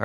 All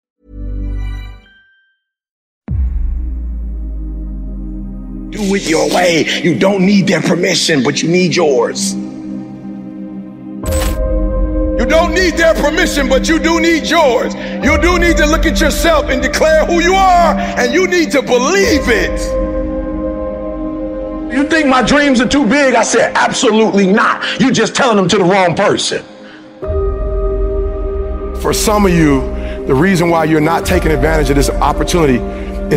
Do it your way. You don't need their permission, but you need yours. You don't need their permission, but you do need yours. You do need to look at yourself and declare who you are, and you need to believe it. You think my dreams are too big? I said, absolutely not. You're just telling them to the wrong person. For some of you, the reason why you're not taking advantage of this opportunity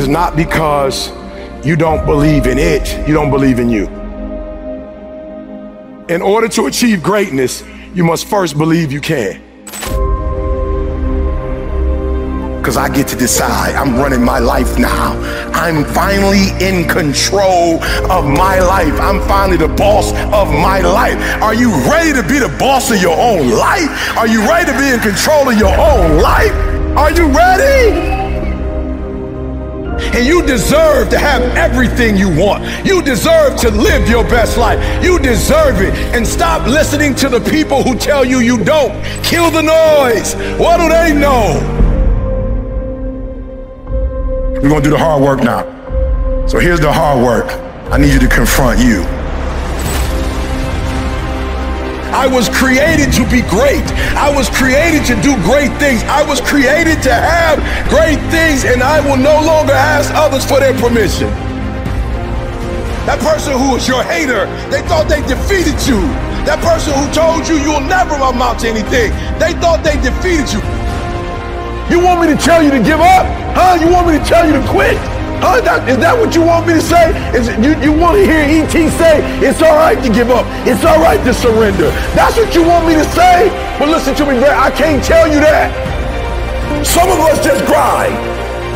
is not because you don't believe in it, you don't believe in you. In order to achieve greatness, you must first believe you can. Because I get to decide, I'm running my life now. I'm finally in control of my life. I'm finally the boss of my life. Are you ready to be the boss of your own life? Are you ready to be in control of your own life? Are you ready? And you deserve to have everything you want. You deserve to live your best life. You deserve it. And stop listening to the people who tell you you don't. Kill the noise. What do they know? We're going to do the hard work now. So here's the hard work. I need you to confront you. I was created to be great. I was created to do great things. I was created to have great things, and I will no longer ask others for their permission. That person who was your hater, they thought they defeated you. That person who told you you'll never amount to anything, they thought they defeated you. You want me to tell you to give up? Huh? You want me to tell you to quit? Huh? Is that what you want me to say? You want to hear E.T. say, it's all right to give up. It's all right to surrender. That's what you want me to say? But listen to me, man, I can't tell you that. Some of us just grind.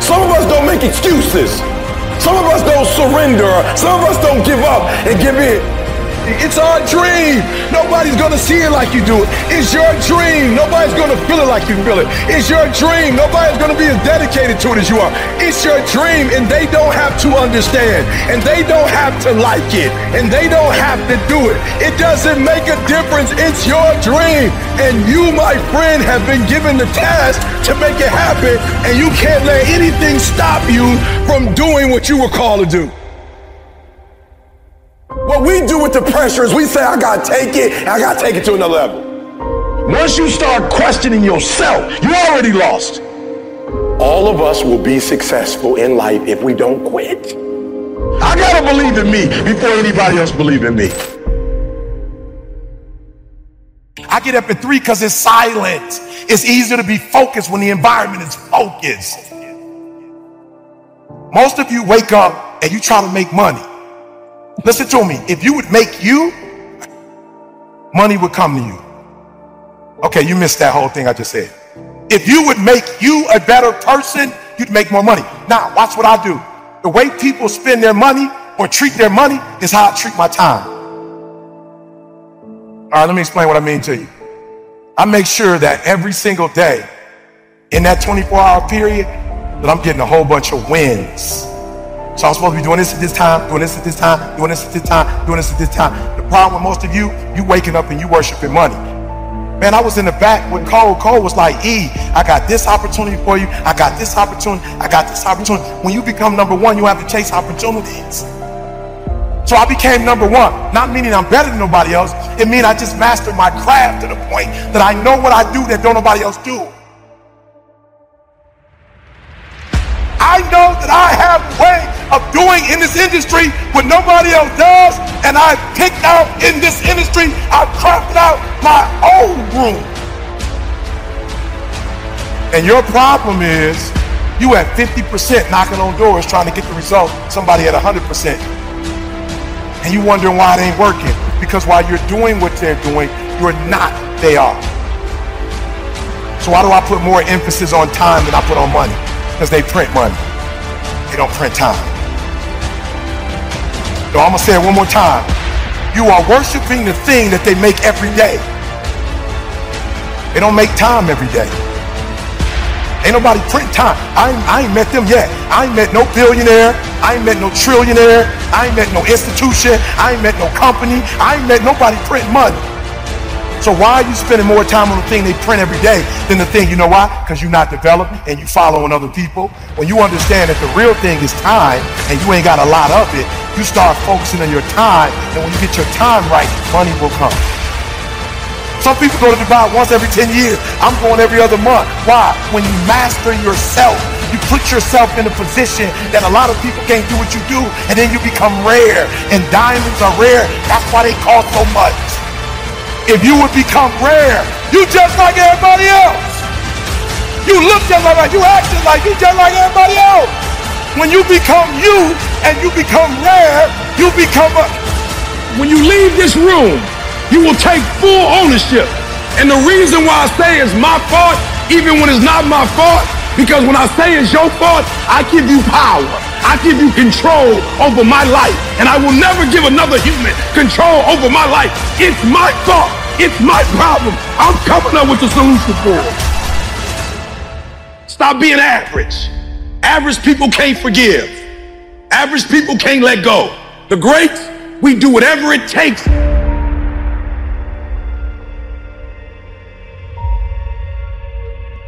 Some of us don't make excuses. Some of us don't surrender. Some of us don't give up and give in. It's our dream. Nobody's going to see it like you do it. It's your dream. Nobody's going to feel it like you feel it. It's your dream. Nobody's going to be as dedicated to it as you are. It's your dream, and they don't have to understand, and they don't have to like it, and they don't have to do it. It doesn't make a difference. It's your dream, and you, my friend, have been given the task to make it happen, and you can't let anything stop you from doing what you were called to do. What we do with the pressure is we say, I gotta take it to another level. Once you start questioning yourself, you already lost. All of us will be successful in life if we don't quit. I gotta believe in me before anybody else believes in me. I get up at 3 because it's silent. It's easier to be focused when the environment is focused. Most of you wake up and you try to make money. Listen to me. If you would make you, money would come to you. Okay, you missed that whole thing I just said. If you would make you a better person, you'd make more money. Now, watch what I do. The way people spend their money or treat their money is how I treat my time. All right, let me explain what I mean to you. I make sure that every single day in that 24-hour period, that I'm getting a whole bunch of wins. So I'm supposed to be doing this at this time, doing this at this time, doing this at this time, doing this at this time. The problem with most of you, you waking up and you worshiping money. Man, I was in the back when Cole was like, E, I got this opportunity for you. I got this opportunity. I got this opportunity. When you become number one, you have to chase opportunities. So I became number one, not meaning I'm better than nobody else. It means I just mastered my craft to the point that I know what I do that don't nobody else do. I know that I have a way of doing in this industry what nobody else does, and I picked out in this industry, I crafted out my own room. And your problem is you at 50% knocking on doors trying to get the result somebody at 100%, and you wondering why it ain't working, because while you're doing what they're doing, you're not they are. So why do I put more emphasis on time than I put on money? Because they print money. They don't print time. So I'm going to say it one more time. You are worshiping the thing that they make every day. They don't make time every day. Ain't nobody print time. I ain't met them yet. I ain't met no billionaire. I ain't met no trillionaire. I ain't met no institution. I ain't met no company. I ain't met nobody print money. So why are you spending more time on the thing they print every day than the thing, you know why? Because you're not developed and you following other people. When you understand that the real thing is time and you ain't got a lot of it, you start focusing on your time, and when you get your time right, money will come. Some people go to Dubai once every 10 years. I'm going every other month. Why? When you master yourself, you put yourself in a position that a lot of people can't do what you do, and then you become rare, and diamonds are rare. That's why they cost so much. If you would become rare, you just like everybody else. You look just like that. You act just like you just like everybody else. When you become you and you become rare, you become a... When you leave this room, you will take full ownership. And the reason why I say it's my fault, even when it's not my fault, because when I say it's your fault, I give you power. I give you control over my life. And I will never give another human control over my life. It's my fault. It's my problem. I'm coming up with the solution for it. Stop being average. Average people can't forgive. Average people can't let go. The greats, we do whatever it takes.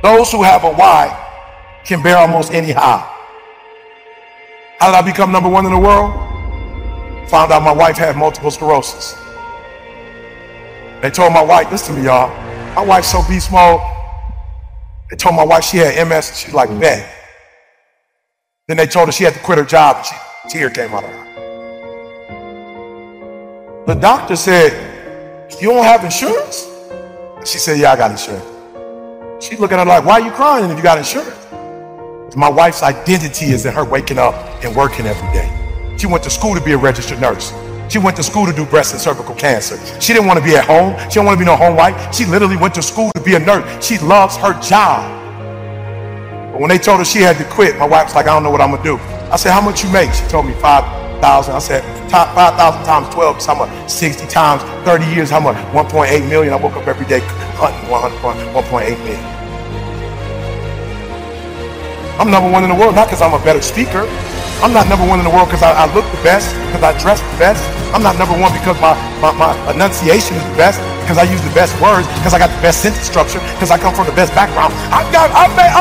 Those who have a why can bear almost any high. How did I become number one in the world? Found out my wife had multiple sclerosis. They told my wife, listen to me, y'all. My wife's so beast mode. They told my wife she had MS. She's like, man. Then they told her she had to quit her job, and she, tear came out of her eye. The doctor said, you don't have insurance? She said, yeah, I got insurance. She looked at her like, why are you crying if you got insurance? My wife's identity is in her waking up and working every day. She went to school to be a registered nurse. She went to school to do breast and cervical cancer. She didn't want to be at home. She didn't want to be no home wife. She literally went to school to be a nurse. She loves her job. But when they told her she had to quit, my wife's like, I don't know what I'm going to do. I said, how much you make? She told me $5,000. I said, 5,000 times 12, how much? 60 times 30 years, how much? 1.8 million. I woke up every day hunting 1.8 million. I'm number one in the world, not because I'm a better speaker. I'm not number one in the world because I look the best, because I dress the best. I'm not number one because my enunciation is the best, because I use the best words, because I got the best sentence structure, because I come from the best background. I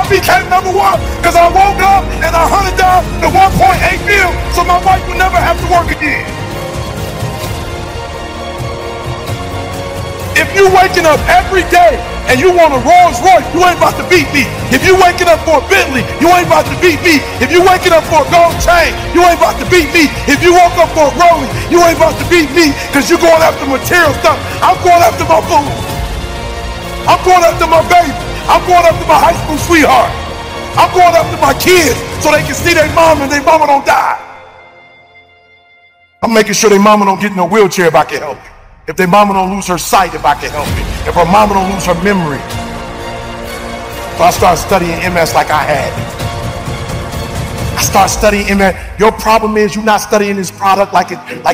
became number one because I woke up and I hunted down the 1.8 million so my wife would never have to work again. If you're waking up every day and you want a Rolls Royce, you ain't about to beat me. If you waking up for a Bentley, you ain't about to beat me. If you waking up for a gold chain, you ain't about to beat me. If you woke up for a Rollie, you ain't about to beat me, because you're going after material stuff. I'm going after my food. I'm going after my baby. I'm going after my high school sweetheart. I'm going after my kids so they can see their mom and their mama don't die. I'm making sure their mama don't get in a wheelchair if I can help it. If their mama don't lose her sight, if I can help it. If her mama don't lose her memory. So I started studying MS like I had. Start studying that. Your problem is you're not studying this product like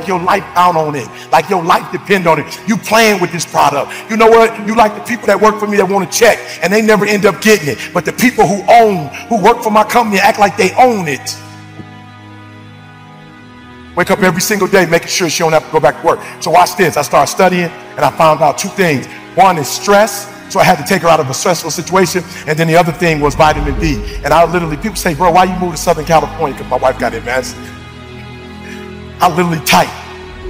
your life bound on it, like your life depend on it. You playing with this product. You know what? You like the people that work for me that want to check and they never end up getting it. But the people who work for my company act like they own it. Wake up every single day making sure she don't have to go back to work. So watch this. I started studying and I found out two things. One is stress. So I had to take her out of a stressful situation. And then the other thing was vitamin D. And I literally, people say, bro, why you moved to Southern California? Because my wife got MS. I literally typed,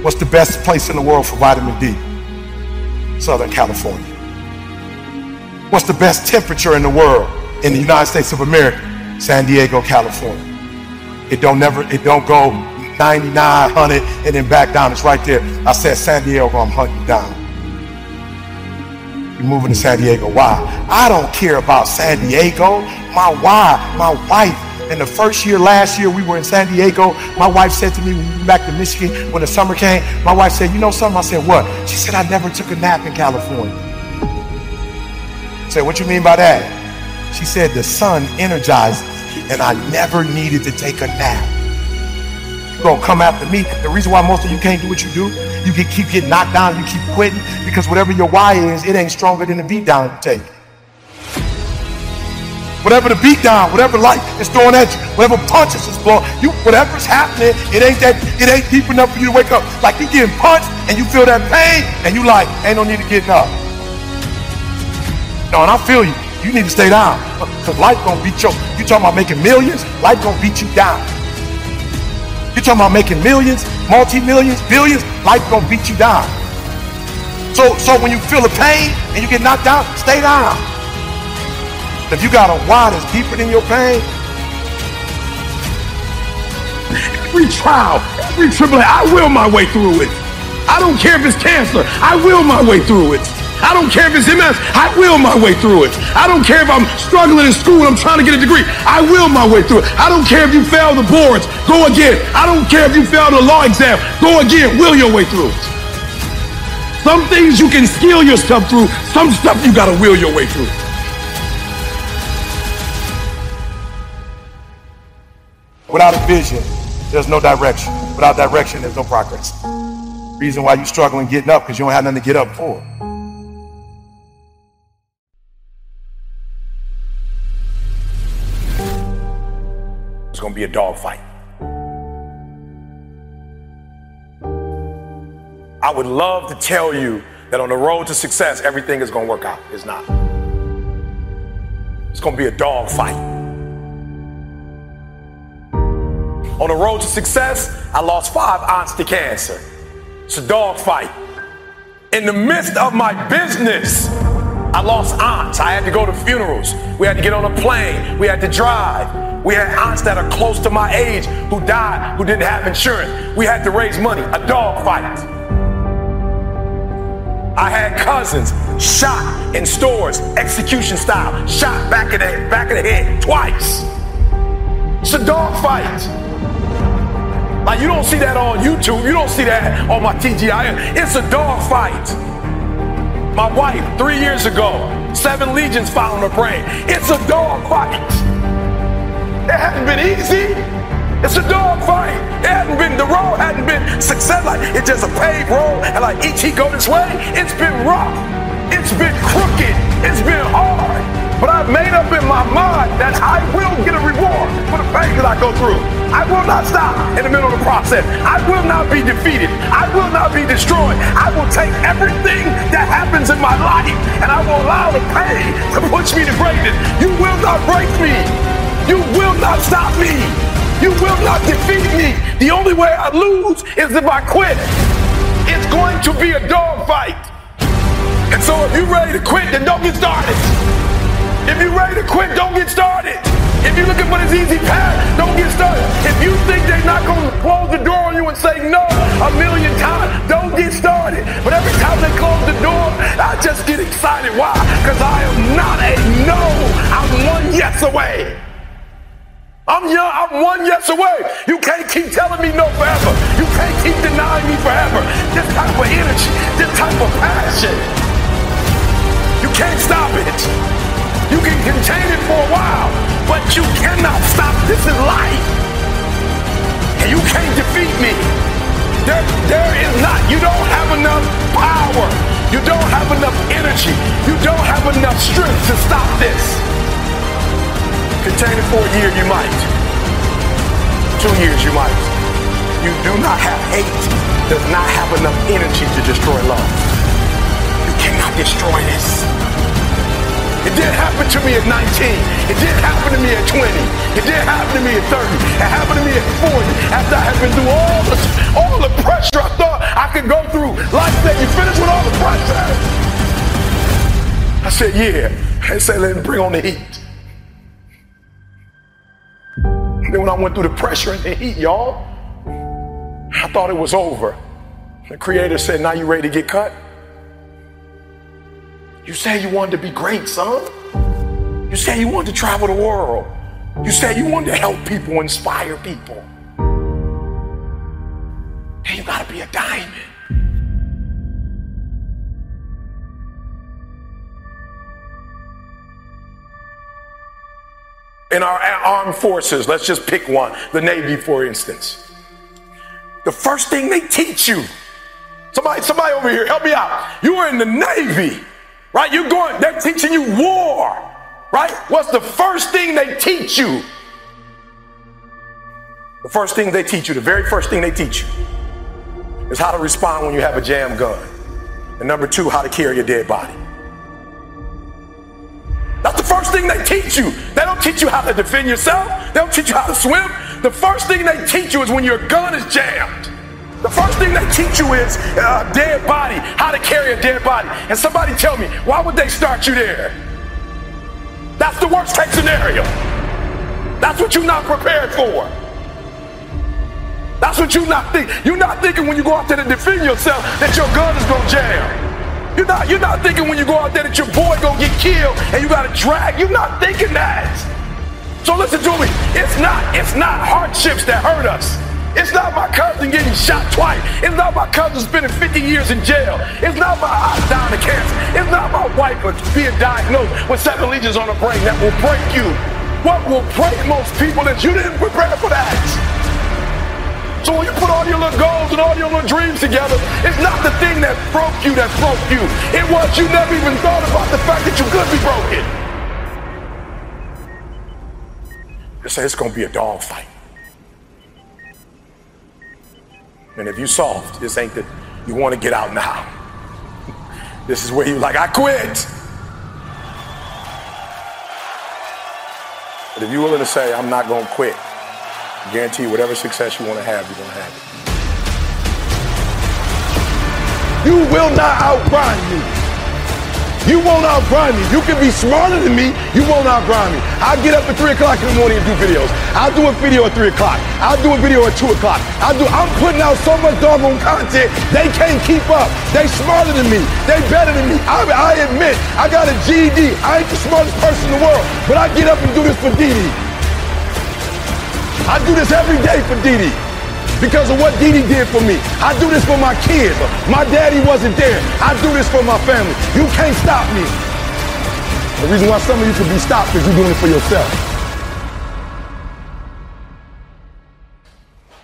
what's the best place in the world for vitamin D? Southern California. What's the best temperature in the world in the United States of America? San Diego, California. It don't go 99, 100, and then back down. It's right there. I said, San Diego, I'm hunting down. You're moving to San Diego. Why? I don't care about San Diego. My wife. And the first year, last year, we were in San Diego. My wife said to me, when we went back to Michigan, when the summer came, my wife said, you know something? I said, what? She said, I never took a nap in California. I said, what you mean by that? She said, the sun energizes and I never needed to take a nap. You're gonna come after me. The reason why most of you can't do what you do, you can keep getting knocked down, you keep quitting, because whatever your why is, it ain't stronger than the beatdown you take. Whatever the beatdown, whatever life is throwing at you, whatever punches is blowing, you, whatever's happening, it ain't deep enough for you to wake up. Like you getting punched and you feel that pain and you like, ain't no need to get up. No, and I feel you. You need to stay down. Because life gonna beat you. You talking about making millions, life gonna beat you down. You're talking about making millions, multi-millions, billions, life gonna beat you down. So when you feel the pain and you get knocked down, stay down. If you got a why that's deeper than your pain, every trial, every tribulation, I will my way through it. I don't care if it's cancer, I will my way through it. I don't care if it's MS, I will my way through it. I don't care if I'm struggling in school and I'm trying to get a degree, I will my way through it. I don't care if you fail the boards, go again. I don't care if you fail the law exam, go again, will your way through it. Some things you can skill yourself through, some stuff you gotta will your way through. Without a vision, there's no direction. Without direction, there's no progress. Reason why you're struggling getting up, because you don't have nothing to get up for. It's gonna be a dogfight. I would love to tell you that on the road to success, everything is gonna work out. It's not. It's gonna be a dogfight. On the road to success, I lost 5 aunts to cancer. It's a dogfight. In the midst of my business, I lost aunts. I had to go to funerals. We had to get on a plane. We had to drive. We had aunts that are close to my age who died, who didn't have insurance. We had to raise money, a dog fight. I had cousins shot in stores, execution style, shot back of the head twice. It's a dog fight. Like you don't see that on YouTube, you don't see that on my TGIF. It's a dog fight. My wife, 3 years ago, 7 legions found her brain. It's a dog fight. It hasn't been easy. It's a dog fight. It hasn't been, the road hasn't been success. Like it's just a paved road and like E.T. go this way. It's been rough. It's been crooked. It's been hard. But I've made up in my mind that I will get a reward for the pain that I go through. I will not stop in the middle of the process. I will not be defeated. I will not be destroyed. I will take everything that happens in my life and I will allow the pain to push me to greatness. You will not break me. You will not stop me. You will not defeat me. The only way I lose is if I quit. It's going to be a dogfight. And so if you're ready to quit, then don't get started. If you're ready to quit, don't get started. If you're looking for this easy path, don't get started. If you think they're not going to close the door on you and say no 1,000,000 times, don't get started. But every time they close the door, I just get excited. Why? Because I am not a no. I'm one yes away. I'm young, I'm one yes away. You can't keep telling me no forever. You can't keep denying me forever. This type of energy, this type of passion. You can't stop it. You can contain it for a while, but you cannot stop. This is life. can't defeat me. There is not. You don't have enough power. You don't have enough energy. You don't have enough strength to stop this. Contain it for a year, you might. 2 years, you might. You do not have hate. Does not have enough energy to destroy love. You cannot destroy this. It didn't happen to me at 19. It didn't happen to me at 20. It didn't happen to me at 30. It happened to me at 40. After I had been through all the pressure I thought I could go through. Life said, you finished with all the pressure. I said, yeah. They said, let me bring on the heat. And then when I went through the pressure and the heat, y'all, I thought it was over. The creator said, now you ready to get cut? You said you wanted to be great, son. You said you wanted to travel the world. You said you wanted to help people, inspire people. And you gotta be a diamond. In our armed forces, let's just pick one, the Navy, for instance. The first thing they teach you, somebody over here, help me out. You were in the Navy. Right? They're teaching you war, right? What's the first thing they teach you? The very first thing they teach you is how to respond when you have a jam gun. And number two, how to carry a dead body. That's the first thing they teach you. They don't teach you how to defend yourself. They don't teach you how to swim. The first thing they teach you is when your gun is jammed. The first thing they teach you is a dead body, how to carry a dead body. And somebody tell me, why would they start you there? That's the worst case scenario. That's what you're not prepared for. That's what you're not thinking. You're not thinking when you go out there to defend yourself that your gun is going to jam. You're not thinking when you go out there that your boy going to get killed and you got to drag. You're not thinking that. So listen to me. It's not hardships that hurt us. It's not my cousin getting shot twice. It's not my cousin spending 50 years in jail. It's not my eyes down to cancer. It's not my wife being diagnosed with 7 legions on her brain that will break you. What will break most people is you didn't prepare for that. So when you put all your little goals and all your little dreams together, it's not the thing that broke you. It was you never even thought about the fact that you could be broken. They say it's going to be a dogfight. And if you soft, this ain't that you want to get out now. This is where you like, I quit. But if you're willing to say, I'm not going to quit, I guarantee you whatever success you want to have, you're going to have it. You will not outrun me. You won't outrun me. You can be smarter than me. You won't outrun me. I'll get up at 3 o'clock in the morning and do videos. I'll do a video at 3 o'clock. I'll do a video at 2 o'clock. I'm putting out so much doggone content, they can't keep up. They smarter than me. They better than me. I admit, I got a GED. I ain't the smartest person in the world, but I get up and do this for Didi. I do this every day for Didi because of what Didi did for me. I do this for my kids. My daddy wasn't there. I do this for my family. You can't stop me. The reason why some of you could be stopped is you're doing it for yourself.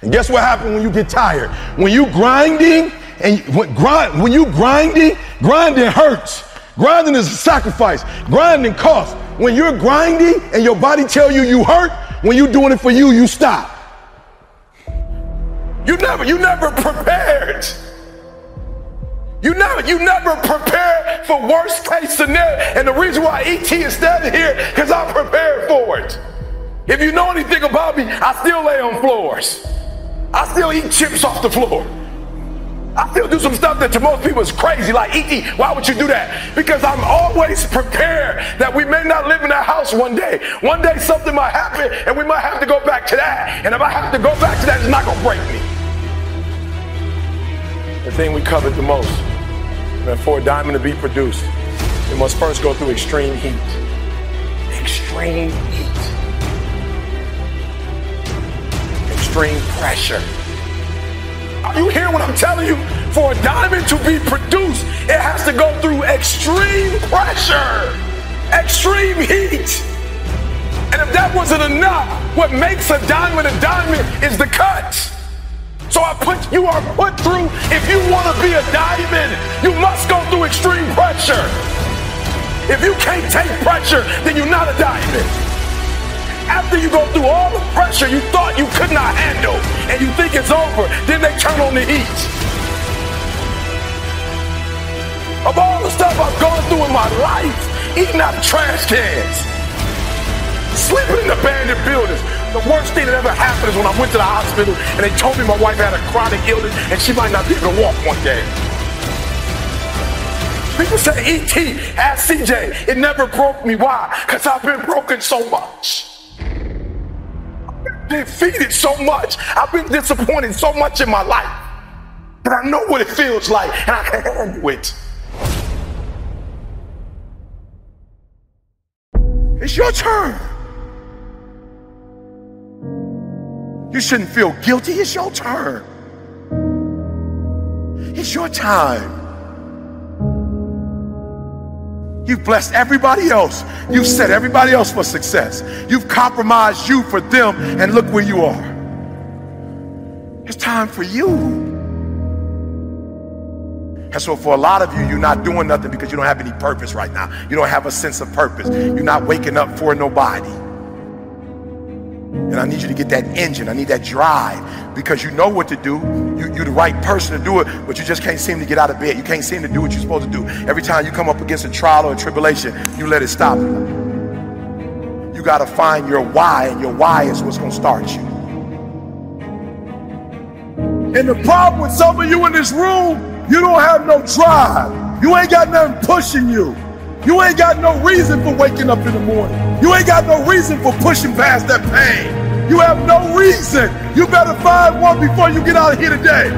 And guess what happens when you get tired? When you're grinding hurts. Grinding is a sacrifice. Grinding costs. When you're grinding and your body tell you you hurt, when you're doing it for you, you stop. You never prepared. You never prepared for worst case scenario. And the reason why ET is standing here because I'm prepared for it. If you know anything about me, I still lay on floors. I still eat chips off the floor. I still do some stuff that to most people is crazy, like, E.T., why would you do that? Because I'm always prepared that we may not live in that house one day. One day something might happen, and we might have to go back to that. And if I have to go back to that, it's not going to break me. The thing we covered the most, and for a diamond to be produced, it must first go through extreme heat. Extreme heat. Extreme pressure. Are you hearing what I'm telling you? For a diamond to be produced, it has to go through extreme pressure, extreme heat. And if that wasn't enough, what makes a diamond is the cut. So you are put through, if you want to be a diamond, you must go through extreme pressure. If you can't take pressure, then you're not a diamond. After you go through all the pressure you thought you could not handle, and you think it's over, then they turn on the heat. Of all the stuff I've gone through in my life, eating out of trash cans, sleeping in abandoned buildings. The worst thing that ever happened is when I went to the hospital and they told me my wife had a chronic illness and she might not be able to walk one day. People say, E.T., ask CJ, it never broke me. Why? Because I've been broken so much. I've been defeated so much. I've been disappointed so much in my life. But I know what it feels like and I can handle it. It's your turn. You shouldn't feel guilty. It's your turn. It's your time. You've blessed everybody else. You've set everybody else for success. You've compromised you for them, and look where you are. It's time for you. And so for a lot of you, you're not doing nothing because you don't have any purpose right now. You don't have a sense of purpose. You're not waking up for nobody. And I need you to get that engine. I need that drive, because you know what to do. You're the right person to do it, but you just can't seem to get out of bed. You can't seem to do what you're supposed to do. Every time you come up against a trial or a tribulation, you let it stop you. You got to find your why, and your why is what's going to start you. And the problem with some of you in this room, you don't have no drive. You ain't got nothing pushing you. You ain't got no reason for waking up in the morning. You ain't got no reason for pushing past that pain. You have no reason. You better find one before you get out of here today.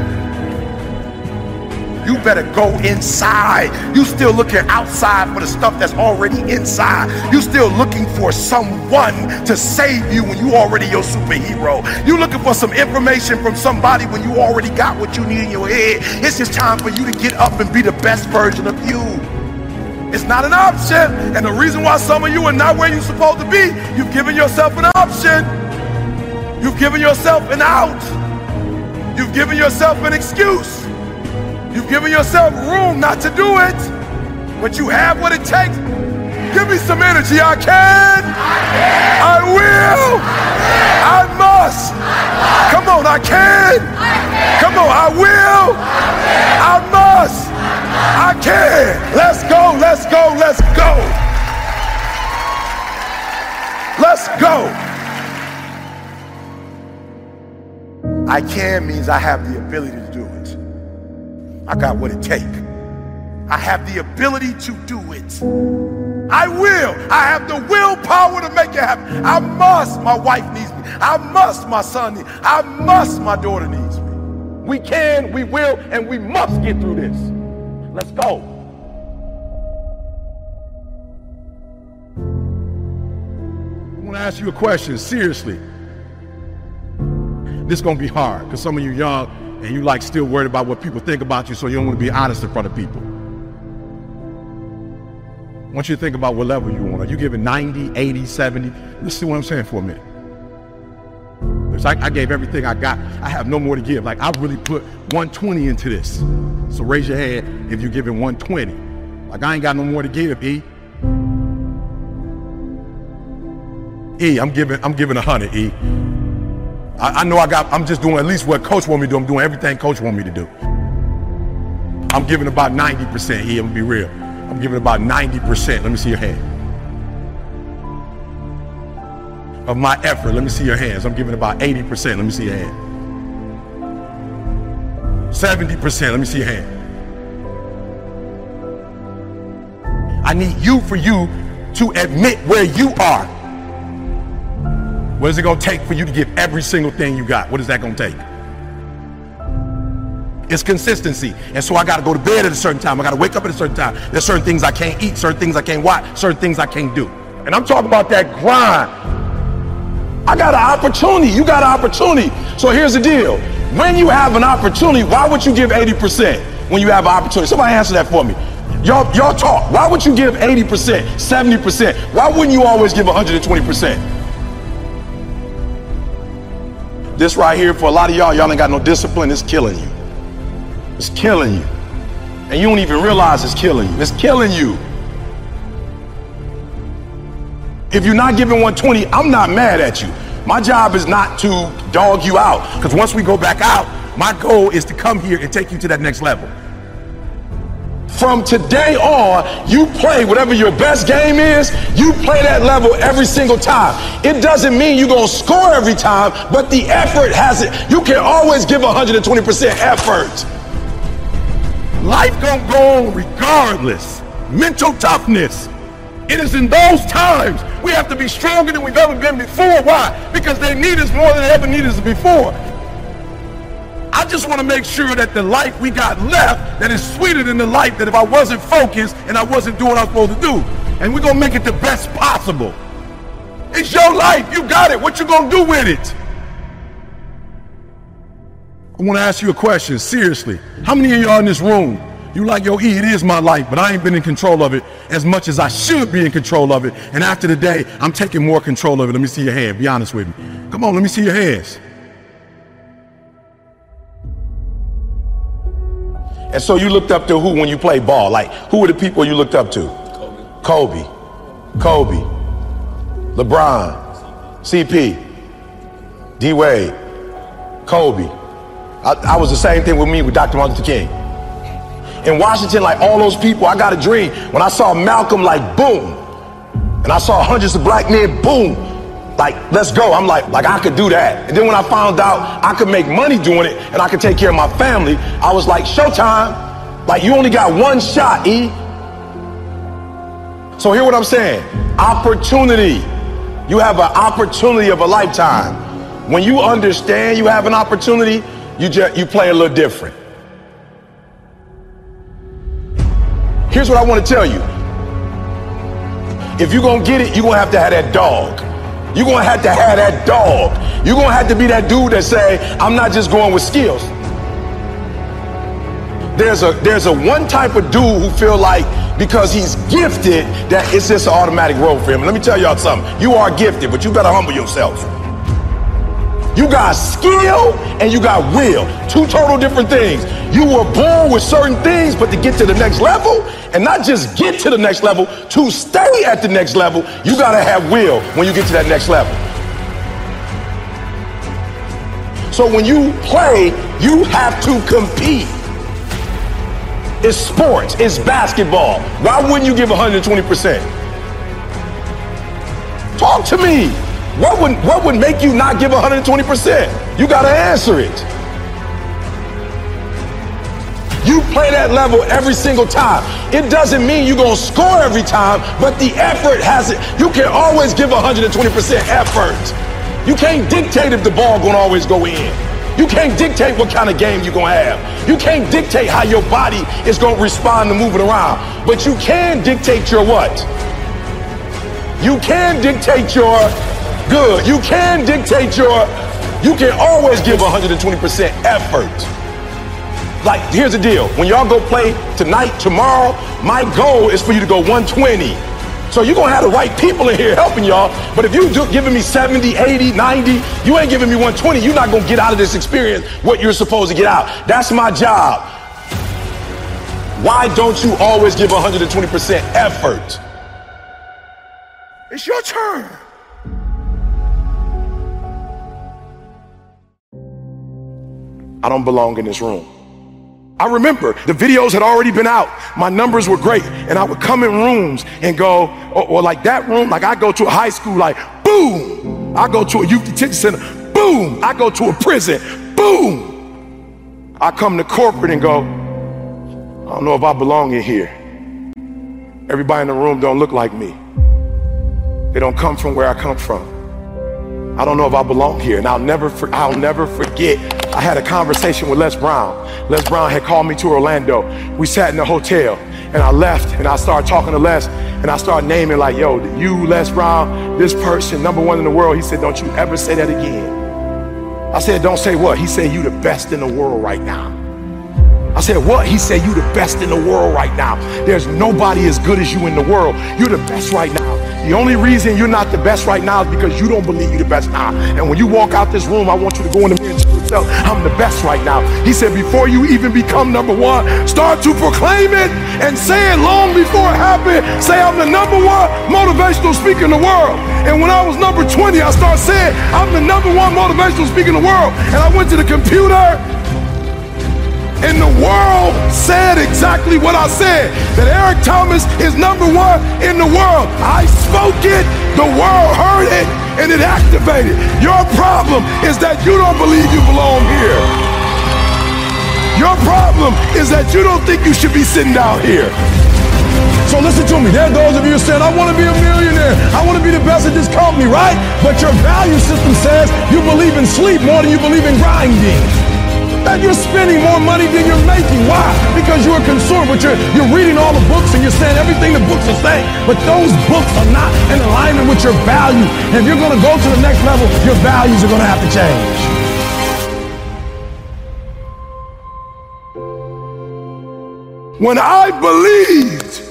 You better go inside. You still looking outside for the stuff that's already inside. You still looking for someone to save you when you already your superhero. You looking for some information from somebody when you already got what you need in your head. It's just time for you to get up and be the best version of you. It's not an option. And the reason why some of you are not where you're supposed to be, you've given yourself an option. You've given yourself an out. You've given yourself an excuse. You've given yourself room not to do it. But you have what it takes. Give me some energy. I can. I will. I must. Come on, I can. Come on, I will. I must. I can. Let's go, let's go, let's go. Let's go. I can means I have the ability to do it. I got what it takes. I have the ability to do it. I will. I have the willpower to make it happen. I must. My wife needs me. I must. My son needs me. I must. My daughter needs me. We can, we will, and we must get through this. Let's go. I want to ask you a question, seriously. This is going to be hard, because some of you are young and you like still worried about what people think about you, so you don't want to be honest in front of people. I want you to think about what level you want. Are you giving 90, 80, 70? Let's see what I'm saying for a minute. I gave everything I got. I have no more to give. Like, I really put 120 into this. So raise your hand if you're giving 120. Like, I ain't got no more to give, E. E, I'm giving 100, E. I know I'm just doing at least what Coach want me to do. I'm doing everything Coach want me to do. I'm giving about 90%, E, I'm gonna be real. I'm giving about 90%. Let me see your hand. Of my effort, let me see your hands. I'm giving about 80%, let me see your hand. 70%, let me see your hand. I need you for you to admit where you are. What is it gonna take for you to give every single thing you got? What is that gonna take? It's consistency. And so I gotta go to bed at a certain time. I gotta wake up at a certain time. There's certain things I can't eat, certain things I can't watch, certain things I can't do. And I'm talking about that grind. I got an opportunity. You got an opportunity. So here's the deal. When you have an opportunity, why would you give 80% when you have an opportunity? Somebody answer that for me. Y'all talk. Why would you give 80%, 70%? Why wouldn't you always give 120%? This right here, for a lot of y'all, y'all ain't got no discipline. It's killing you. It's killing you. And you don't even realize it's killing you. It's killing you. If you're not giving 120, I'm not mad at you. My job is not to dog you out, because once we go back out, my goal is to come here and take you to that next level. From today on, you play whatever your best game is, you play that level every single time. It doesn't mean you're going to score every time, but the effort has it. You can always give 120% effort. Life going to go on regardless. Mental toughness. It is in those times we have to be stronger than we've ever been before. Why? Because they need us more than they ever needed us before. I just want to make sure that the life we got left, that is sweeter than the life that if I wasn't focused and I wasn't doing what I was supposed to do. And we're going to make it the best possible. It's your life. You got it. What you going to do with it? I want to ask you a question, seriously. How many of y'all in this room, you like, yo, E, it is my life, but I ain't been in control of it as much as I should be in control of it. And after the day, I'm taking more control of it. Let me see your hand. Be honest with me. Come on, let me see your hands. And so you looked up to who when you played ball? Like, who were the people you looked up to? Kobe. LeBron. CP. D-Wade. Kobe. I was the same thing with me with Dr. Martin Luther King. In Washington, like all those people, I got a dream. When I saw Malcolm, like, boom. And I saw hundreds of black men, boom. Like, let's go. I'm like I could do that. And then when I found out I could make money doing it and I could take care of my family, I was like, showtime. Like, you only got one shot, E. So hear what I'm saying. Opportunity. You have an opportunity of a lifetime. When you understand you have an opportunity, you play a little different. Here's what I want to tell you. If you're going to get it, you're going to have that dog. You're going to have that dog. You're going to have to be that dude that say, I'm not just going with skills. There's a one type of dude who feel like because he's gifted that it's just an automatic road for him. And let me tell y'all something. You are gifted, but you better humble yourself. You got skill and you got will. Two total different things. You were born with certain things, but to get to the next level, and not just get to the next level, to stay at the next level, you gotta have will when you get to that next level. So when you play, you have to compete. It's sports, it's basketball. Why wouldn't you give 120%? Talk to me. What would make you not give 120%? You got to answer it. You play that level every single time. It doesn't mean you're going to score every time, but the effort has it. You can always give 120% effort. You can't dictate if the ball going to always go in. You can't dictate what kind of game you're going to have. You can't dictate how your body is going to respond to moving around. But you can dictate your what? You can dictate your... good. You can dictate your, you can always give 120% effort. Like, here's the deal. When y'all go play tonight, tomorrow, my goal is for you to go 120. So you're going to have the right people in here helping y'all. But if you giving me 70, 80, 90, you ain't giving me 120. You're not going to get out of this experience what you're supposed to get out. That's my job. Why don't you always give 120% effort? It's your turn. I don't belong in this room. I remember the videos had already been out. My numbers were great. And I would come in rooms and go, or like that room, like I go to a high school, like boom. I go to a youth detention center, boom. I go to a prison, boom. I come to corporate and go, I don't know if I belong in here. Everybody in the room don't look like me. They don't come from where I come from. I don't know if I belong here, and I'll never forget. I had a conversation with Les Brown. Les Brown had called me to Orlando. We sat in the hotel, and I left, and I started talking to Les, and I started naming like, yo, you, Les Brown, this person, number one in the world. He said, don't you ever say that again. I said, don't say what? He said, you the best in the world right now. I said, what? He said, you the best in the world right now. There's nobody as good as you in the world. You're the best right now. The only reason you're not the best right now is because you don't believe you're the best now. And when you walk out this room, I want you to go in the mirror and tell yourself, I'm the best right now. He said, before you even become number one, start to proclaim it and say it long before it happened. Say, I'm the number one motivational speaker in the world. And when I was number 20, I started saying, I'm the number one motivational speaker in the world. And I went to the computer, and the world said exactly what I said, that Eric Thomas is number one in the world. I spoke it, the world heard it, and it activated. Your problem is that you don't believe you belong here. Your problem is that you don't think you should be sitting down here. So listen to me, there are those of you who said, I want to be a millionaire, I want to be the best at this company, right? But your value system says you believe in sleep more than you believe in grinding. That you're spending more money than you're making. Why? Because you're a consumer, but you're reading all the books and you're saying everything the books are saying, but those books are not in alignment with your value. And if you're going to go to the next level, your values are going to have to change. When I believed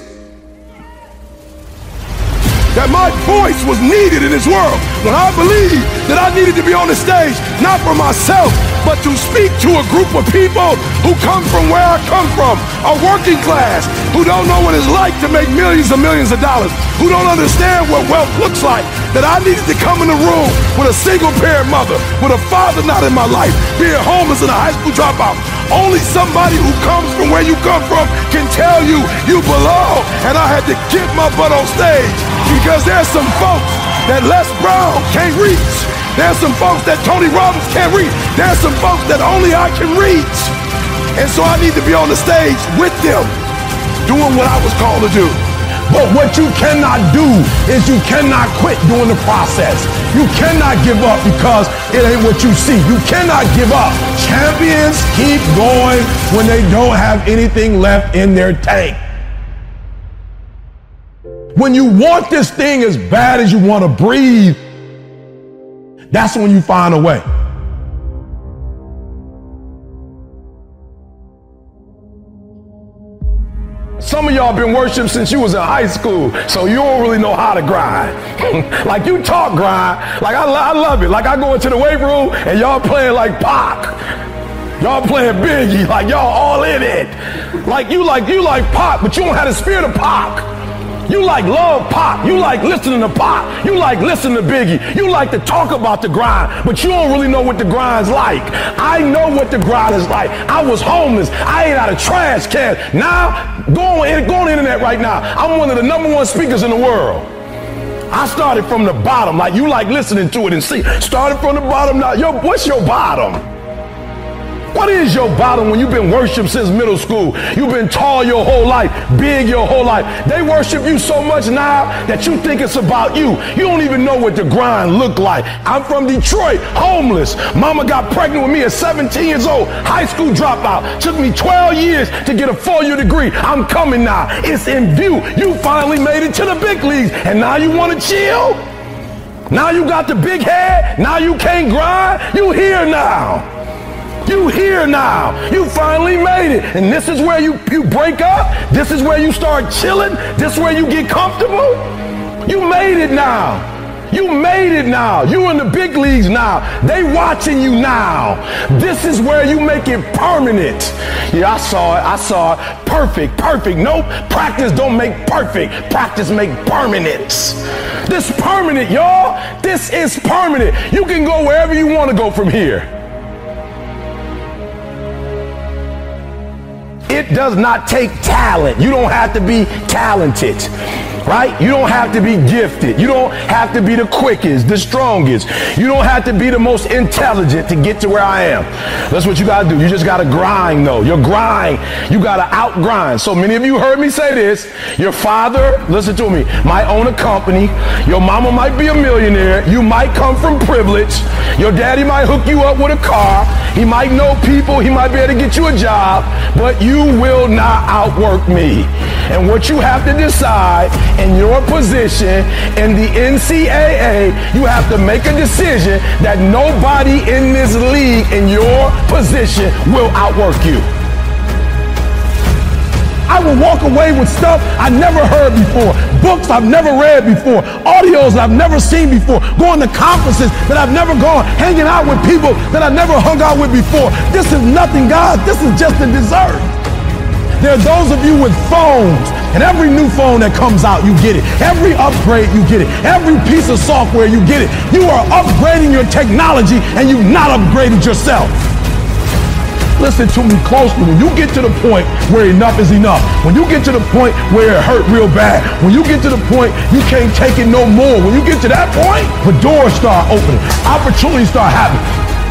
that my voice was needed in this world, when I believed that I needed to be on the stage, not for myself, but to speak to a group of people who come from where I come from, a working class, who don't know what it's like to make millions and millions of dollars, who don't understand what wealth looks like, that I needed to come in the room with a single parent mother, with a father not in my life, being homeless and a high school dropout. Only somebody who comes from where you come from can tell you you belong. And I had to get my butt on stage because there's some folks that Les Brown can't reach. There's some folks that Tony Robbins can't reach. There's some folks that only I can reach. And so I need to be on the stage with them, doing what I was called to do. But what you cannot do is you cannot quit during the process. You cannot give up because it ain't what you see. You cannot give up. Champions keep going when they don't have anything left in their tank. When you want this thing as bad as you want to breathe, that's when you find a way. Some of y'all been worshiped since you was in high school, so you don't really know how to grind. Like you talk grind, like I love it. Like I go into the weight room and y'all playing like Pac. Y'all playing Biggie, like y'all all in it. Like you like Pac, but you don't have the spirit of Pac. You like love Pac, you like listening to Pac, you like listening to Biggie, you like to talk about the grind, but you don't really know what the grind's like. I know what the grind is like. I was homeless, I ate out of trash cans. Now, go on the internet right now, I'm one of the number one speakers in the world. I started from the bottom, like you like listening to it and see. Started from the bottom, now, yo, what's your bottom? What is your bottom when you've been worshiped since middle school? You've been tall your whole life, big your whole life. They worship you so much now that you think it's about you. You don't even know what the grind look like. I'm from Detroit, homeless. Mama got pregnant with me at 17 years old, high school dropout. Took me 12 years to get a four-year degree. I'm coming now. It's in view. You finally made it to the big leagues, and now you want to chill? Now you got the big head? Now you can't grind? You here now. You here now, you finally made it. And this is where you break up, this is where you start chilling, this is where you get comfortable. You made it now. You made it now. You in the big leagues now. They watching you now. This is where you make it permanent. Yeah, I saw it. Perfect. Nope. Practice don't make perfect. Practice make permanent. This permanent, y'all. This is permanent. You can go wherever you want to go from here. It does not take talent. You don't have to be talented, right? You don't have to be gifted. You don't have to be the quickest, the strongest. You don't have to be the most intelligent to get to where I am. That's what you got to do. You just got to grind, though. Your grind, you got to out-grind. So many of you heard me say this. Your father, listen to me, might own a company. Your mama might be a millionaire. You might come from privilege. Your daddy might hook you up with a car. He might know people. He might be able to get you a job, but you will not outwork me. And what you have to decide in your position in the NCAA, you have to make a decision that nobody in this league in your position will outwork you. I will walk away with stuff I never heard before, books I've never read before, audios that I've never seen before, going to conferences that I've never gone, hanging out with people that I never hung out with before. This is nothing, guys. This is just a dessert. There are those of you with phones, and every new phone that comes out, you get it. Every upgrade, you get it. Every piece of software, you get it. You are upgrading your technology, and you've not upgraded yourself. Listen to me closely. When you get to the point where enough is enough, when you get to the point where it hurt real bad, when you get to the point you can't take it no more, when you get to that point, the doors start opening, opportunities start happening.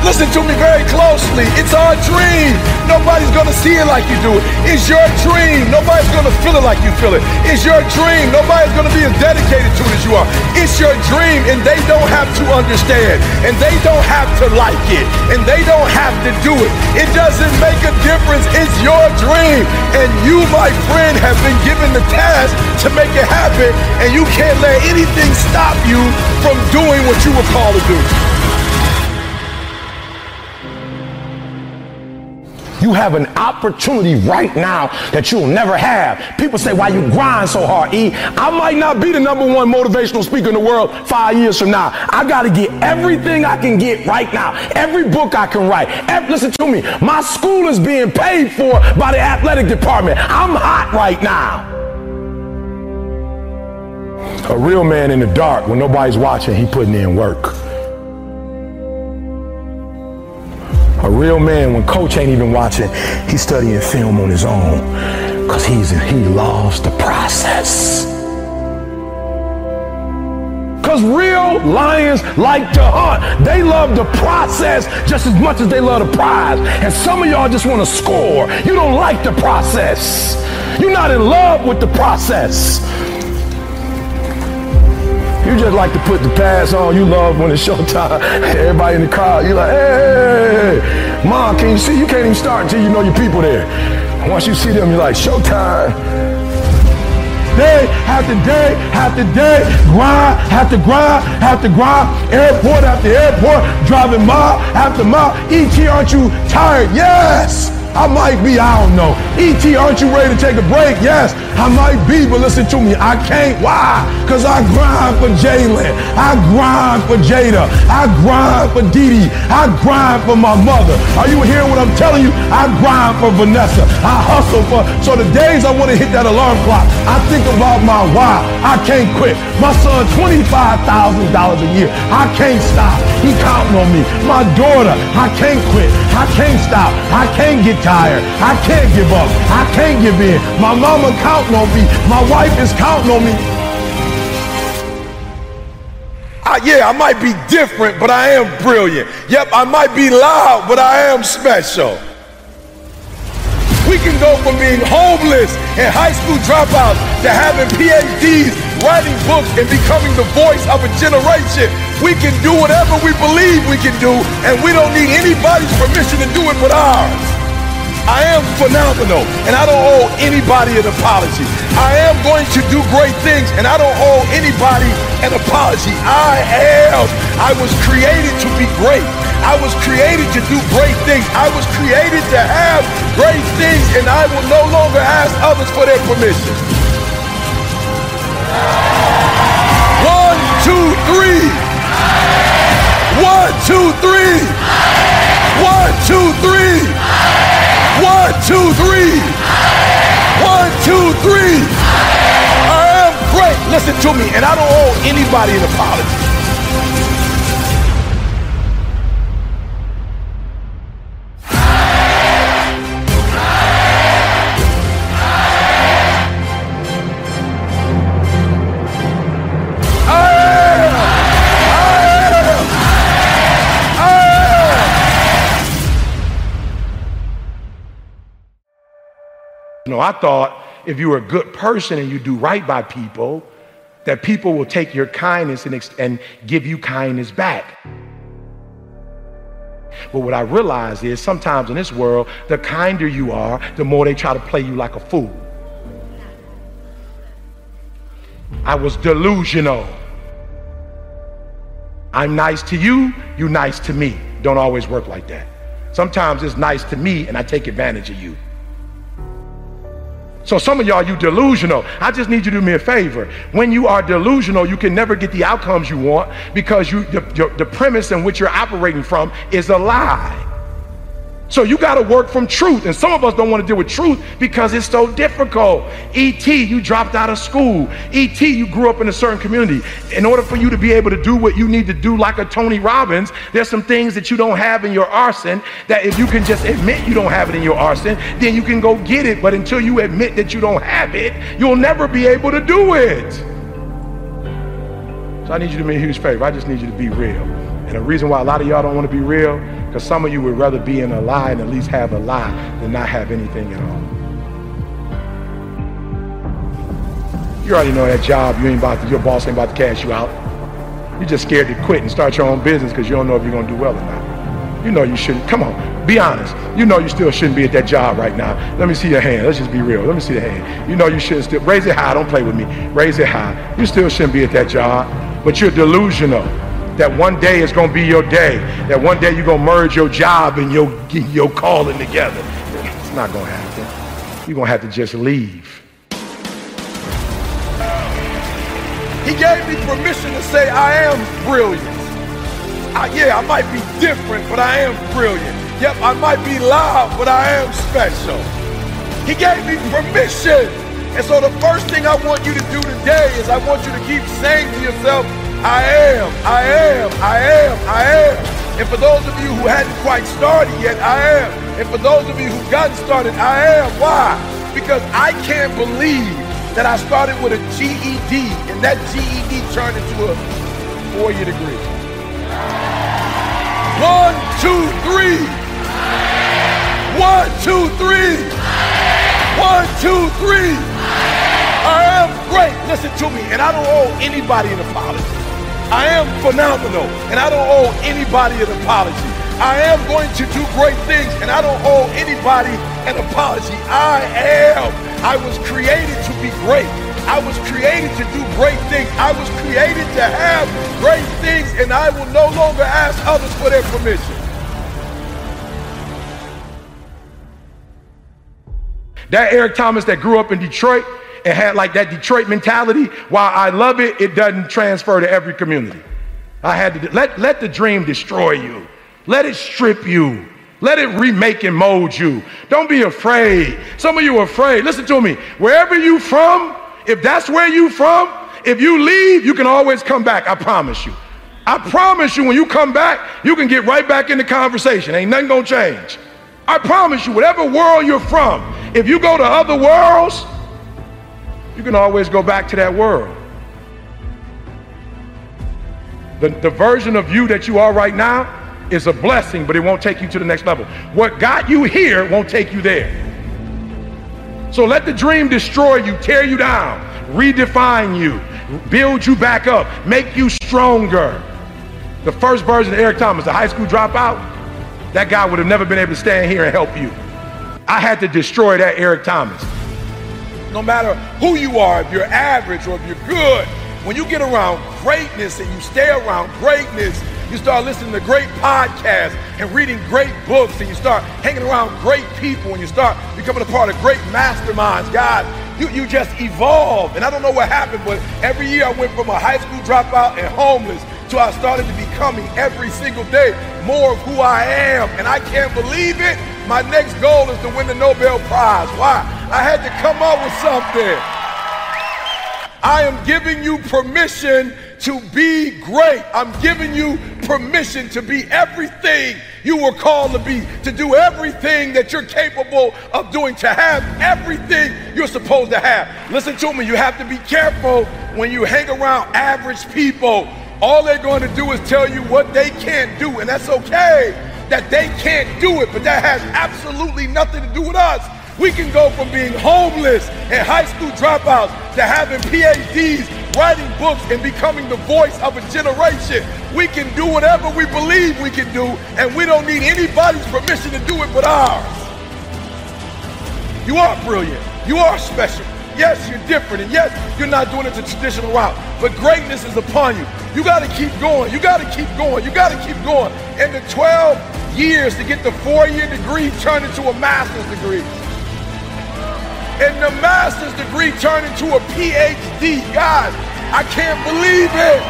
Listen to me very closely. It's our dream. Nobody's going to see it like you do it. It's your dream. Nobody's going to feel it like you feel it. It's your dream. Nobody's going to be as dedicated to it as you are. It's your dream, and they don't have to understand, and they don't have to like it, and they don't have to do it. It doesn't make a difference. It's your dream, and you, my friend, have been given the task to make it happen, and you can't let anything stop you from doing what you were called to do. You have an opportunity right now that you'll never have. People say, why you grind so hard, E? I might not be the number one motivational speaker in the world 5 years from now. I got to get everything I can get right now. Every book I can write. Listen to me. My school is being paid for by the athletic department. I'm hot right now. A real man in the dark, when nobody's watching, he putting in work. A real man, when coach ain't even watching, he's studying film on his own, because he loves the process. Because real lions like to hunt. They love the process just as much as they love the prize. And some of y'all just want to score. You don't like the process. You're not in love with the process. You just like to put the pass on. You love when it's showtime. Everybody in the crowd, you're like, hey, Mom, can you see? You can't even start until you know your people there. Once you see them, you're like, showtime. Day after day after day, grind after grind after grind, airport after airport, driving mile after mile. E.T., aren't you tired? Yes, I might be, I don't know. E.T., aren't you ready to take a break? Yes, I might be, but listen to me, I can't. Why? Because I grind for Jalen. I grind for Jada. I grind for Didi. I grind for my mother. Are you hearing what I'm telling you? I grind for Vanessa. I hustle for, so the days I want to hit that alarm clock, I think about my why. I can't quit. My son, $25,000 a year. I can't stop. He counting on me. My daughter, I can't quit. I can't stop. I can't get tired. I can't give up. I can't give in. My mama counting on me. My wife is counting on me. I might be different, but I am brilliant. Yep, I might be loud, but I am special. We can go from being homeless and high school dropouts to having PhDs, writing books, and becoming the voice of a generation. We can do whatever we believe we can do, and we don't need anybody's permission to do it but ours. I am phenomenal, and I don't owe anybody an apology. I am going to do great things, and I don't owe anybody an apology. I am. I was created to be great. I was created to do great things. I was created to have great things, and I will no longer ask others for their permission. 1, 2, 3. 1, 2, 3. 1, 2, 3. 1, 2, 3. 1, 2, 3. I am great. Listen to me, and I don't owe anybody an apology. I thought if you were a good person and you do right by people, that people will take your kindness and give you kindness back. But what I realized is sometimes in this world, the kinder you are, the more they try to play you like a fool. I was delusional. I'm nice to you, you nice to me. Don't always work like that. Sometimes it's nice to me and I take advantage of you. So some of y'all, you delusional. I just need you to do me a favor. When you are delusional, you can never get the outcomes you want because the premise in which you're operating from is a lie. So you got to work from truth. And some of us don't want to deal with truth because it's so difficult. E.T., you dropped out of school. E.T., you grew up in a certain community. In order for you to be able to do what you need to do like a Tony Robbins, there's some things that you don't have in your arsenal that if you can just admit you don't have it in your arsenal, then you can go get it. But until you admit that you don't have it, you'll never be able to do it. So I need you to do me a huge favor. I just need you to be real. And the reason why a lot of y'all don't want to be real, because some of you would rather be in a lie and at least have a lie than not have anything at all. You already know that job, you ain't about to, your boss ain't about to cash you out. You're just scared to quit and start your own business because you don't know if you're going to do well or not. You know you shouldn't, come on, be honest. You know you still shouldn't be at that job right now. Let me see your hand, let's just be real, let me see the hand. You know you shouldn't still, raise it high, don't play with me, raise it high. You still shouldn't be at that job, but you're delusional. That one day is going to be your day. That one day you're going to merge your job and your calling together. It's not going to happen. You're going to have to just leave. He gave me permission to say I am brilliant. I might be different, but I am brilliant. Yep, I might be loud, but I am special. He gave me permission. And so the first thing I want you to do today is I want you to keep saying to yourself, I am, I am, I am, I am. And for those of you who hadn't quite started yet, I am. And for those of you who've gotten started, I am. Why? Because I can't believe that I started with a GED, and that GED turned into a four-year degree. 1, 2, 3. 1, 2, 3. 1, 2, 3. I am great. Listen to me, and I don't owe anybody an apology. I am phenomenal, and I don't owe anybody an apology. I am going to do great things, and I don't owe anybody an apology. I am. I was created to be great. I was created to do great things. I was created to have great things, and I will no longer ask others for their permission. That Eric Thomas that grew up in Detroit, and had like that Detroit mentality, while I love it, it doesn't transfer to every community. I had to, let the dream destroy you. Let it strip you. Let it remake and mold you. Don't be afraid. Some of you are afraid. Listen to me, wherever you from, if that's where you from, if you leave, you can always come back, I promise you. I promise you when you come back, you can get right back in the conversation. Ain't nothing gonna change. I promise you, whatever world you're from, if you go to other worlds, you can always go back to that world. The version of you that you are right now is a blessing, but it won't take you to the next level. What got you here won't take you there. So let the dream destroy you, tear you down, redefine you, build you back up, make you stronger. The first version of Eric Thomas, the high school dropout, that guy would have never been able to stand here and help you. I had to destroy that Eric Thomas. No matter who you are, if you're average or if you're good, when you get around greatness and you stay around greatness, you start listening to great podcasts and reading great books, and you start hanging around great people, and you start becoming a part of great masterminds. God, you just evolve. And I don't know what happened, but every year I went from a high school dropout and homeless to I started to becoming every single day more of who I am. And I can't believe it. My next goal is to win the Nobel Prize. Why? I had to come up with something. I am giving you permission to be great. I'm giving you permission to be everything you were called to be, to do everything that you're capable of doing, to have everything you're supposed to have. Listen to me, you have to be careful when you hang around average people. All they're going to do is tell you what they can't do, and that's okay. That they can't do it, but that has absolutely nothing to do with us. We can go from being homeless and high school dropouts to having PhDs, writing books, and becoming the voice of a generation. We can do whatever we believe we can do, and we don't need anybody's permission to do it but ours. You are brilliant. You are special. Yes, you're different, and yes, you're not doing it the traditional route, but greatness is upon you. You got to keep going. You got to keep going. You got to keep going. And the 12 years to get the 4-year degree turned into a master's degree. and the master's degree turned into a PhD. Guys, I can't believe it.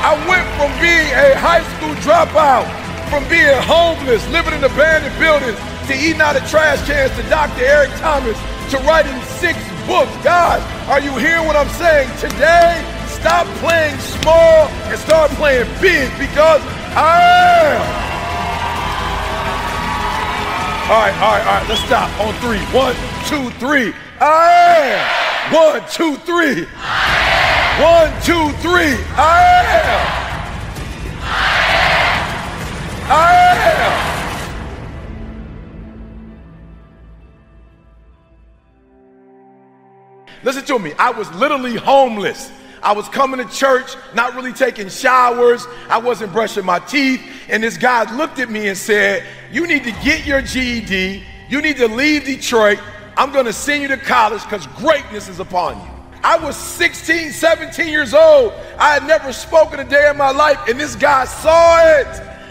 I went from being a high school dropout, from being homeless, living in abandoned buildings, to eating out of trash cans, to Dr. Eric Thomas, to writing 6 books. Guys, are you hearing what I'm saying? Today, stop playing small and start playing big, because I am. All right, let's stop on 3. 1, 2, 3. I am. 1, 2, 3. I am. 1, 2, 3. I am. I am. Listen to me. I was literally homeless. I was coming to church, not really taking showers. I wasn't brushing my teeth. And this guy looked at me and said, you need to get your GED. You need to leave Detroit. I'm going to send you to college because greatness is upon you. I was 16, 17 years old. I had never spoken a day in my life. And this guy saw it.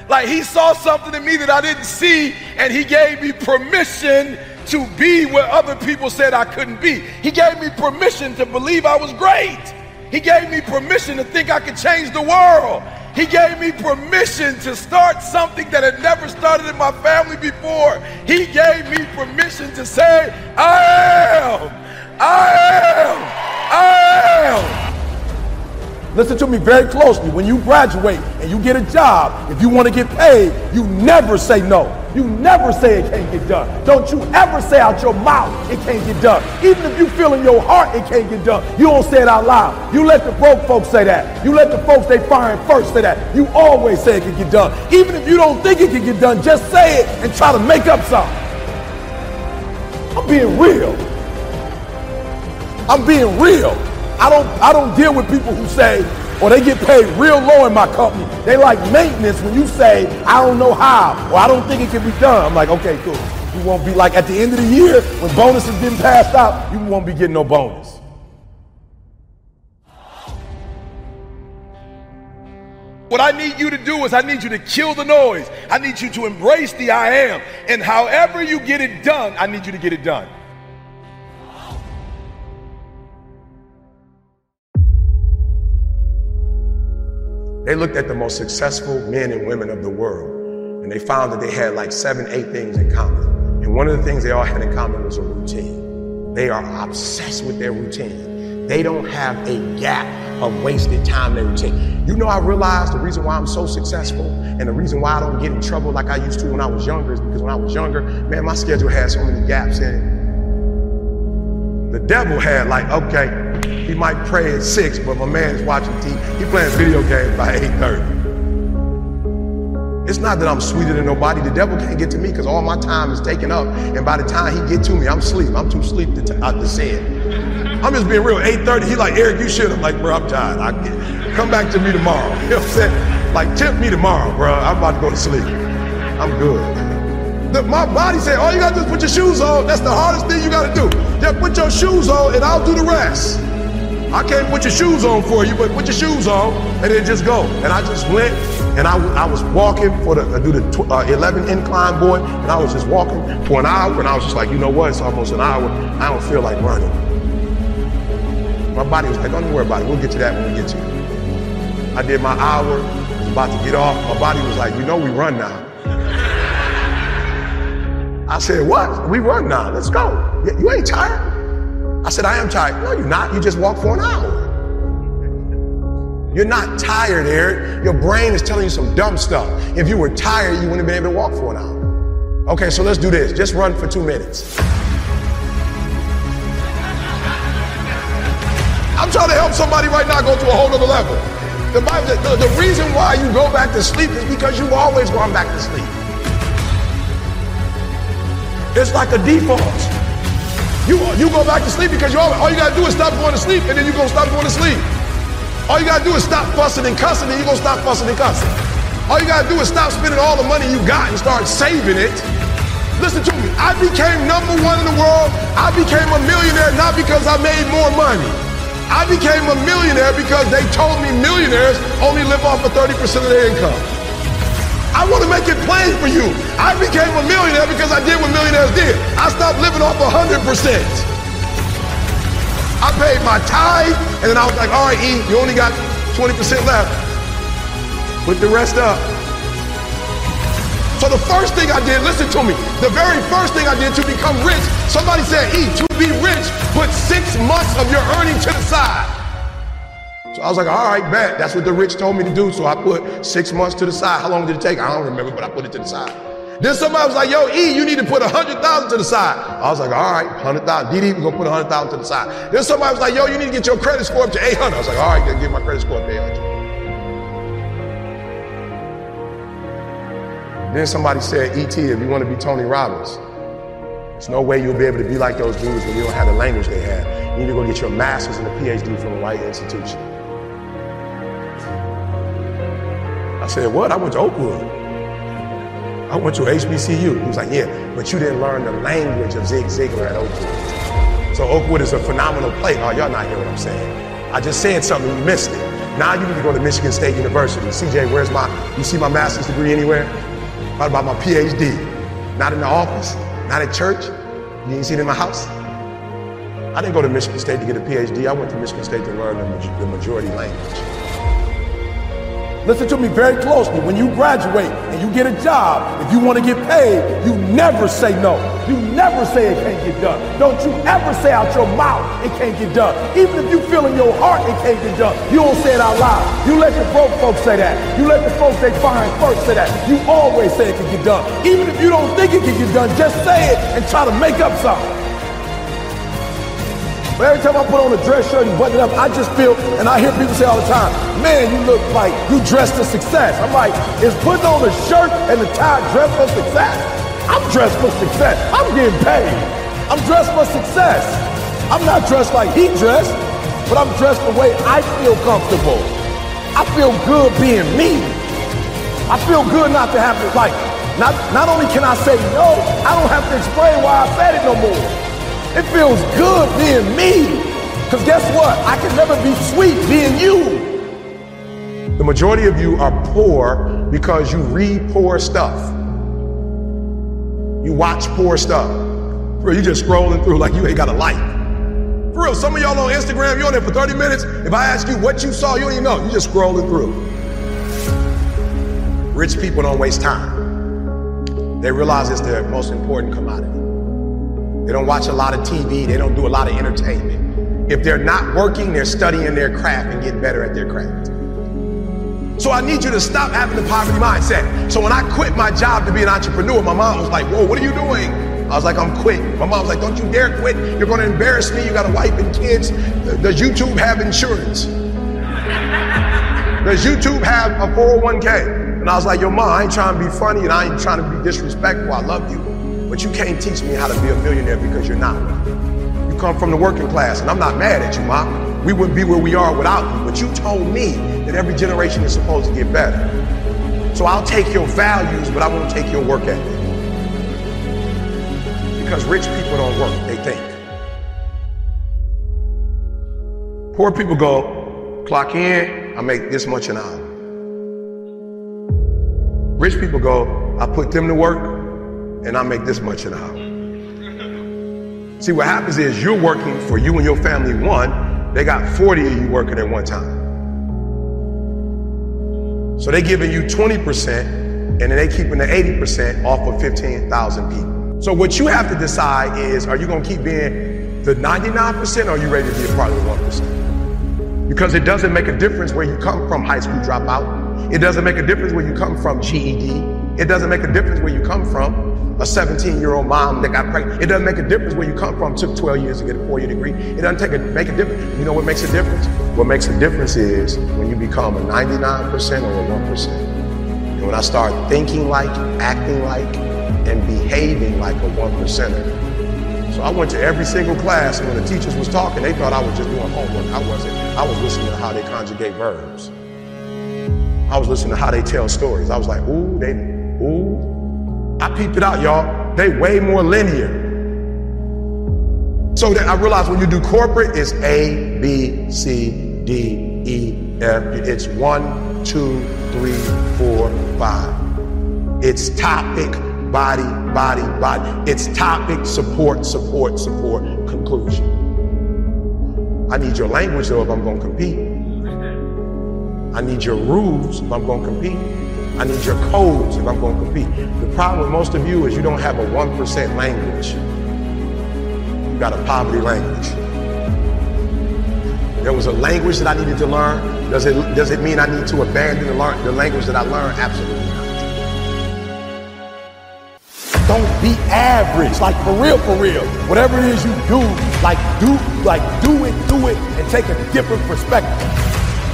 Like, he saw something in me that I didn't see. And he gave me permission to be where other people said I couldn't be. He gave me permission to believe I was great. He gave me permission to think I could change the world. He gave me permission to start something that had never started in my family before. He gave me permission to say, I am, I am, I am. Listen to me very closely. When you graduate and you get a job, if you want to get paid, you never say no. You never say it can't get done. Don't you ever say out your mouth it can't get done. Even if you feel in your heart it can't get done, you don't say it out loud. You let the broke folks say that. You let the folks they firing first say that. You always say it can get done. Even if you don't think it can get done, just say it and try to make up something. I'm being real. I'm being real. I don't deal with people who say, or they get paid real low in my company. They like maintenance when you say, I don't know how, or I don't think it can be done. I'm like, okay, cool. You won't be like, at the end of the year, when bonuses getting passed out, you won't be getting no bonus. What I need you to do is I need you to kill the noise. I need you to embrace the I am. And however you get it done, I need you to get it done. They looked at the most successful men and women of the world, and they found that they had like 7, 8 things in common. And one of the things they all had in common was a routine. They are obsessed with their routine. They don't have a gap of wasted time in their routine. You know, I realized the reason why I'm so successful and the reason why I don't get in trouble like I used to when I was younger is because when I was younger, man, my schedule had so many gaps in it. The devil had like, okay, he might pray at 6, but my man's watching TV. He playing video games by 8:30. It's not that I'm sweeter than nobody. The devil can't get to me because all my time is taken up. And by the time he get to me, I'm asleep. I'm too sleep to sin. I'm just being real. 8:30, he like, Eric, you should. I'm like, bro, I'm tired. I get, come back to me tomorrow. You know what I'm saying? Like, tempt me tomorrow, bro. I'm about to go to sleep. I'm good. My body said, all you got to do is put your shoes on. That's the hardest thing you got to do. Just put your shoes on and I'll do the rest. I can't put your shoes on for you, but put your shoes on and then just go. And I just went and I was walking for the 11 incline, boy, and I was just walking for an hour and I was just like, you know what, it's almost an hour. I don't feel like running. My body was like, don't worry about it. We'll get to that when we get to it. I did my hour, I was about to get off. My body was like, you know we run now. I said, what? We run now, let's go. You ain't tired? I said, I am tired. No, you're not. You just walked for an hour. You're not tired, Eric. Your brain is telling you some dumb stuff. If you were tired, you wouldn't have been able to walk for an hour. Okay, so let's do this. Just run for 2 minutes. I'm trying to help somebody right now go to a whole other level. The reason why you go back to sleep is because you've always gone back to sleep. It's like a default. You go back to sleep because all you gotta do is stop going to sleep and then you're gonna stop going to sleep. All you gotta do is stop fussing and cussing and you're gonna stop fussing and cussing. All you gotta do is stop spending all the money you got and start saving it. Listen to me, I became #1 in the world. I became a millionaire not because I made more money. I became a millionaire because they told me millionaires only live off of 30% of their income. I want to make it plain for you. I became a millionaire because I did what millionaires did. I stopped living off 100%. I paid my tithe, and then I was like, all right, E, you only got 20% left. Put the rest up. So the first thing I did, listen to me, the very first thing I did to become rich, somebody said, E, to be rich, put 6 months of your earnings to the side. So I was like, all right, bet. That's what the rich told me to do. So I put 6 months to the side. How long did it take? I don't remember, but I put it to the side. Then somebody was like, yo, E, you need to put 100,000 to the side. I was like, all right, 100,000. DD, we're going to put 100,000 to the side. Then somebody was like, yo, you need to get your credit score up to 800. I was like, all right, then get my credit score up to 800. Then somebody said, E.T., if you want to be Tony Robbins, there's no way you'll be able to be like those dudes when you don't have the language they have. You need to go get your master's and a PhD from the right institution. I said, what? I went to Oakwood. I went to HBCU. He was like, yeah, but you didn't learn the language of Zig Ziglar at Oakwood. So Oakwood is a phenomenal place. Oh, y'all not hearing what I'm saying. I just said something, you missed it. Now you need to go to Michigan State University. CJ, where's my, you see my master's degree anywhere? What about my PhD? Not in the office, not at church. You didn't see it in my house. I didn't go to Michigan State to get a PhD. I went to Michigan State to learn the majority language. Listen to me very closely. When you graduate and you get a job, if you want to get paid, you never say no. You never say it can't get done. Don't you ever say out your mouth it can't get done. Even if you feel in your heart it can't get done, you don't say it out loud. You let the broke folks say that. You let the folks they find first say that. You always say it can get done. Even if you don't think it can get done, just say it and try to make up something. But every time I put on a dress shirt and button it up, I just feel, and I hear people say all the time, man, you look like you dressed for success. I'm like, is putting on a shirt and a tie dressed for success? I'm dressed for success. I'm getting paid. I'm dressed for success. I'm not dressed like he dressed, but I'm dressed the way I feel comfortable. I feel good being me. I feel good not to have to, like, not only can I say no, I don't have to explain why I said it no more. It feels good being me, because guess what? I can never be sweet being you. The majority of you are poor because you read poor stuff. You watch poor stuff. For real, you just scrolling through like you ain't got a life. For real, some of y'all on Instagram, you on there for 30 minutes. If I ask you what you saw, you don't even know. You just scrolling through. Rich people don't waste time. They realize it's their most important commodity. They don't watch a lot of TV. They don't do a lot of entertainment. If they're not working, they're studying their craft and getting better at their craft. So I need you to stop having the poverty mindset. So when I quit my job to be an entrepreneur, my mom was like, whoa, what are you doing? I was like, I'm quitting. My mom was like, don't you dare quit. You're going to embarrass me. You got a wife and kids. Does YouTube have insurance? Does YouTube have a 401k? And I was like, yo, Ma, I ain't trying to be funny and I ain't trying to be disrespectful. I love you. But you can't teach me how to be a millionaire because you're not. You come from the working class, and I'm not mad at you, Ma. We wouldn't be where we are without you. But you told me that every generation is supposed to get better. So I'll take your values, but I won't take your work ethic. Because rich people don't work, they think. Poor people go, clock in, I make this much an hour. Rich people go, I put them to work, and I make this much an hour. See, what happens is you're working for you and your family one, they got 40 of you working at one time. So they giving you 20% and then they keeping the 80% off of 15,000 people. So what you have to decide is, are you gonna keep being the 99% or are you ready to be a part of the 1%? Because it doesn't make a difference where you come from, high school dropout. It doesn't make a difference where you come from, GED. It doesn't make a difference where you come from, a 17-year-old mom that got pregnant. It doesn't make a difference where you come from, took 12 years to get a 4-year degree. It doesn't make a difference. You know what makes a difference? What makes a difference is when you become a 99% or a 1%. And when I start thinking like, acting like, and behaving like a 1%er. So I went to every single class, and when the teachers was talking, they thought I was just doing homework. I wasn't. I was listening to how they conjugate verbs. I was listening to how they tell stories. I was like, ooh, they, ooh. I peeped it out, y'all. They way more linear. So that I realized when you do corporate, it's A, B, C, D, E, F. It's 1, 2, 3, 4, 5. It's topic, body, body, body. It's topic, support, support, support, conclusion. I need your language, though, if I'm going to compete. I need your rules if I'm going to compete. I need your codes if I'm going to compete. The problem with most of you is you don't have a 1% language. You've got a poverty language. There was a language that I needed to learn. Does it mean I need to abandon the language that I learned? Absolutely not. Don't be average, like for real, for real. Whatever it is you do it, and take a different perspective.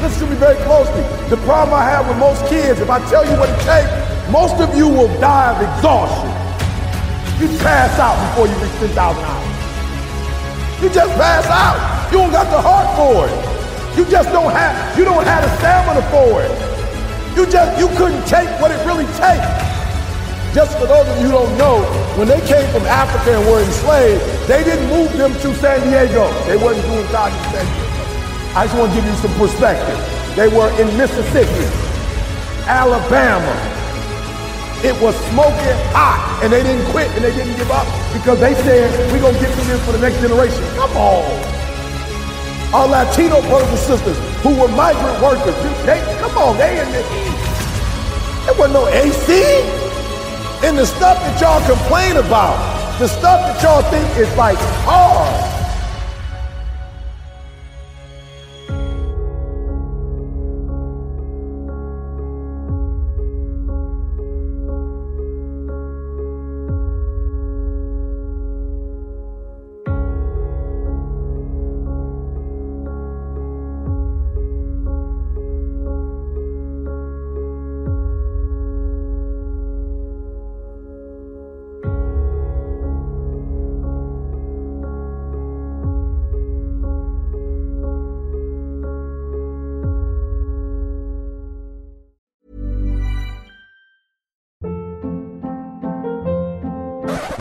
Listen to me very closely. The problem I have with most kids, if I tell you what it takes, most of you will die of exhaustion. You pass out before you reach 10,000 hours. You just pass out. You don't got the heart for it. You don't have the stamina for it. You couldn't take what it really takes. Just for those of you who don't know, when they came from Africa and were enslaved, they didn't move them to San Diego. They wasn't doing time in San Diego. I just want to give you some perspective. They were in Mississippi, Alabama. It was smoking hot, and they didn't quit and they didn't give up because they said, we're going to get through this for the next generation. Come on. Our Latino brothers and sisters who were migrant workers, they in the heat. There wasn't no AC. And the stuff that y'all complain about, the stuff that y'all think is like hard.